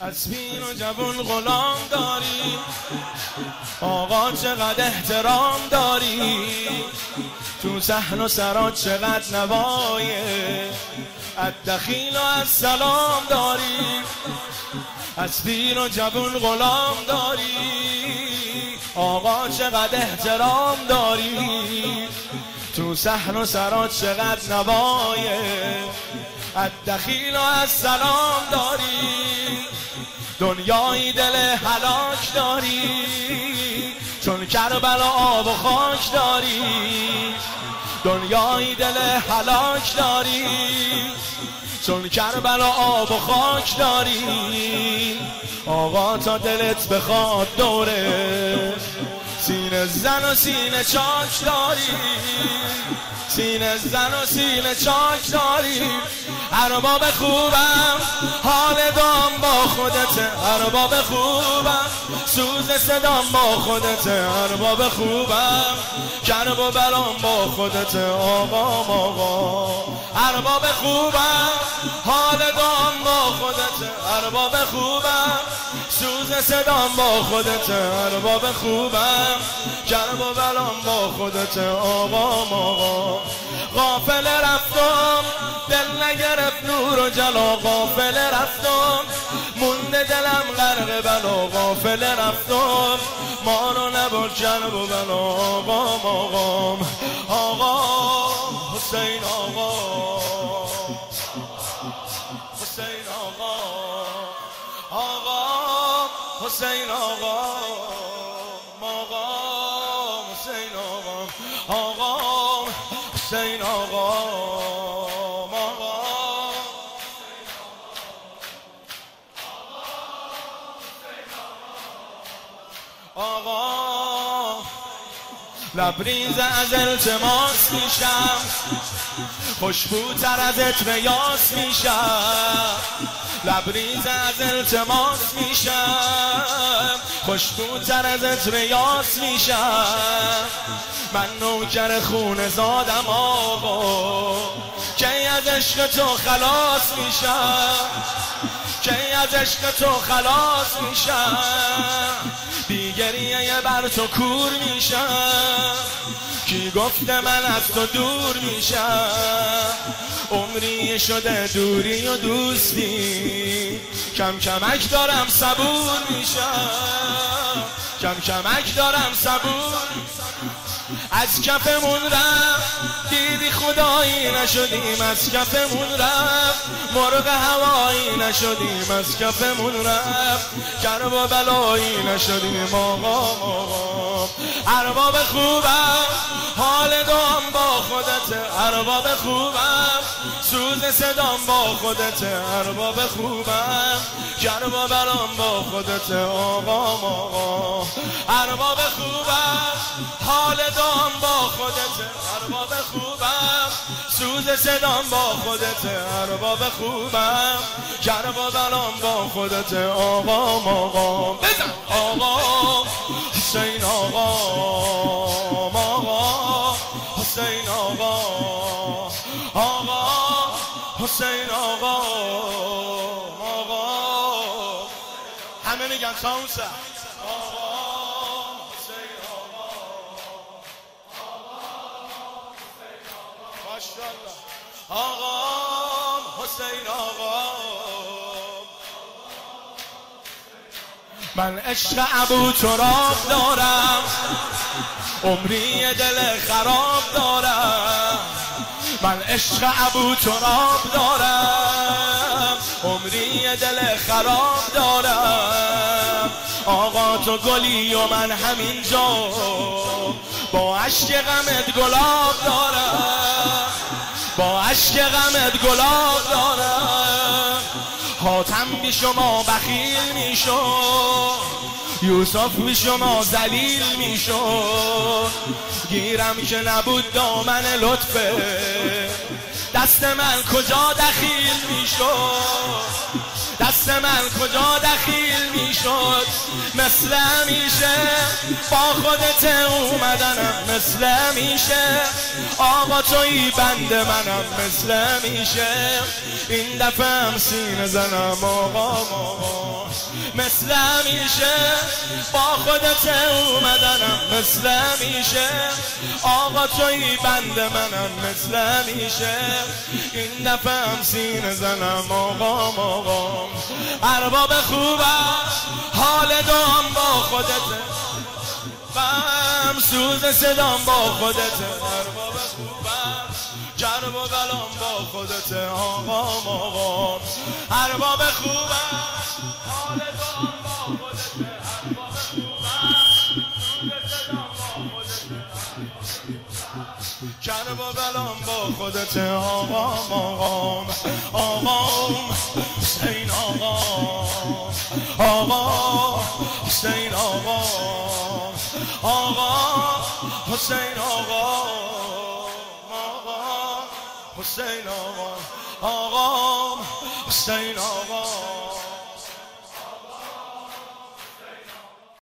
از پیر و جوون غلام داری، آقا چقدر احترام داری، تو صحن و سرا چقدر نوایه، الدخیل و السلام داری، از پیر و جوون غلام داری، آقا چقدر احترام داری، تو صحن و سرا چقدر نوایه، الدخیل و السلام داری، دنیای دل هلاک داری، چون کربلا آب و خاک داری، دنیای دل هلاک داری، چون کربلا آب و خاک داری، آقا تا دلت بخواد دوره، سینه زن و سینه چاک داری، سینه زن و سینه چاک داری، ارباب خوبم حال دام با خودته، ارباب خوبم سوز صدام با خودته، ارباب خوبم کرب و برام با خودته، آقام آقا ارباب خوبم حال دام با خودته، ارباب خوبم سوز صدام با خودته، ارباب خوبم کرب و برام با خودته، آقام آقا غافل رفتم دل نگرفت نور و جلا، غافل رفتم مونده دلم غرق بلا، غافل رفتم ما رو نبر جنب و بلا، آقام آقام آقا حسین آقا، حسین آقا، آقا حسین آقا، آقا حسین آقا، آقا حسین آقا، آقا لبریز از التماس میشم، خوشبوتر از اتریاس میشم، لبریز از التماس میشم، خوشبوتر از اتریاس میشم، من نوکر خون زادم آقا، کی از عشق تو خلاص میشم، کی از عشق تو خلاص میشم، بی گریه بر تو کور میشم، کی گفته من از تو دور میشم، عمری شده دوری و دوستی، کم کمک دارم صبور میشم، کم کمک دارم صبور، از کفمون رفت دیدی خدایی نشدیم، از کفمون رفت مرغ هوایی نشدیم، از کفمون رفت کرب و بلایی نشدیم، آقا ارباب خوبم حال دام با خودت، ارباب خوبم سوز صدام با خودت، ارباب خوبم کرب و بلام با خودت، آقا ارباب خوبم حال دام با خودت، ارباب خوبم سوز صدام با خودت، ارباب خوبم کرب و بلام با خودت، آقا بزن آقا حسین آقا، آقا حسین آقا، آقا حسین آقا، آقا همه میگن سانسه، آقام حسین آقام، من عشق ابو تراب دارم، عمری دل خراب دارم، من عشق ابو تراب دارم، عمری دل خراب دارم، آقا تو گلی و من همینجا، با عشق غمت گلاب دارم، با عشق غمت گلاب دارم، حاتم بی شما بخیل می شد، یوسف بی شما ذلیل می شد، گیرم که نبود دامن لطفه، دست من کجا دخیل می شد، دست مثل من کجا دخیل میشد؟ مثل میشه با خودت اومدنم، مثل میشه آقا توی بند منم، مثل میشه این دفعه هم سینه زنم آقا مثل میشه با خودت اومدنم، مثل میشه آقا توی بند منم، مثل میشه این دفعه هم سینه زنم آقا ارباب خوبم حال دوم با خودت، بم سوز صدام با خودت، ارباب خوبم جرم و غلام با خودت آقا ارباب خوبم حال دوم با خودت، ارباب خوبم سوز صدام با خودت، جرم و غلام با خودت آقا حسین آقا حسین آقا حسین آقا حسین آقا حسین آقا